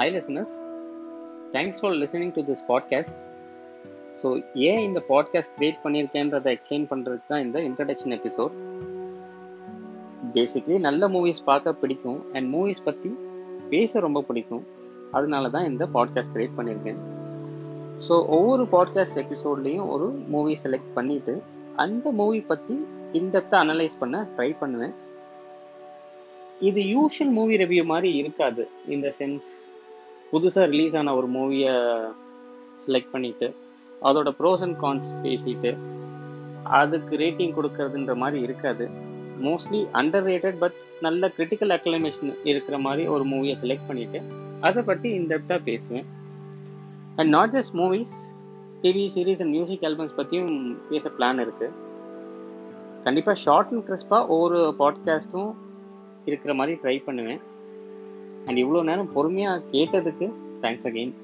Hi listeners, thanks for listening to this podcast. So ஏன் இந்த podcast create பண்ணியிருக்கேன்றதை explain பண்ணுறதுக்கு தான் இந்த இன்ட்ரடக்ஷன் எபிசோட். பேசிக்லி நல்ல மூவிஸ் பார்க்க பிடிக்கும் அண்ட் மூவிஸ் பற்றி பேச ரொம்ப பிடிக்கும். அதனால தான் இந்த பாட்காஸ்ட் கிரியேட் பண்ணியிருக்கேன். ஸோ ஒவ்வொரு பாட்காஸ்ட் எபிசோட்லேயும் ஒரு மூவி செலக்ட் பண்ணிவிட்டு அந்த மூவி பற்றி இன்டெப்த்தாக அனலைஸ் பண்ண ட்ரை பண்ணுவேன். இது யூஷுவல் மூவி ரிவ்யூ மாதிரி இருக்காது. இந்த சென்ஸ் புதுசாக ரிலீஸ் ஆன ஒரு மூவியை செலக்ட் பண்ணிவிட்டு அதோட ப்ரோஸ் அண்ட் கான்ஸ் பேசிட்டு அதுக்கு ரேட்டிங் கொடுக்கறதுன்ற மாதிரி இருக்காது. மோஸ்ட்லி அண்டர் ரேட்டட் பட் நல்ல கிரிட்டிக்கல் அக்லமேஷன் இருக்கிற மாதிரி ஒரு மூவியை செலக்ட் பண்ணிவிட்டு அதை பற்றி இன்டெப்த்தாக பேசுவேன். And not just movies, TV series and music albums பற்றியும் பேச பிளான் இருக்குது. கண்டிப்பாக ஷார்ட் அண்ட் கிறிஸ்பாக ஒவ்வொரு பாட்காஸ்ட்டும் இருக்கிற மாதிரி ட்ரை பண்ணுவேன். அண்ட் இவ்வளோ நேரம் பொறுமையாக கேட்டதுக்கு தேங்க்ஸ் அகெயின்.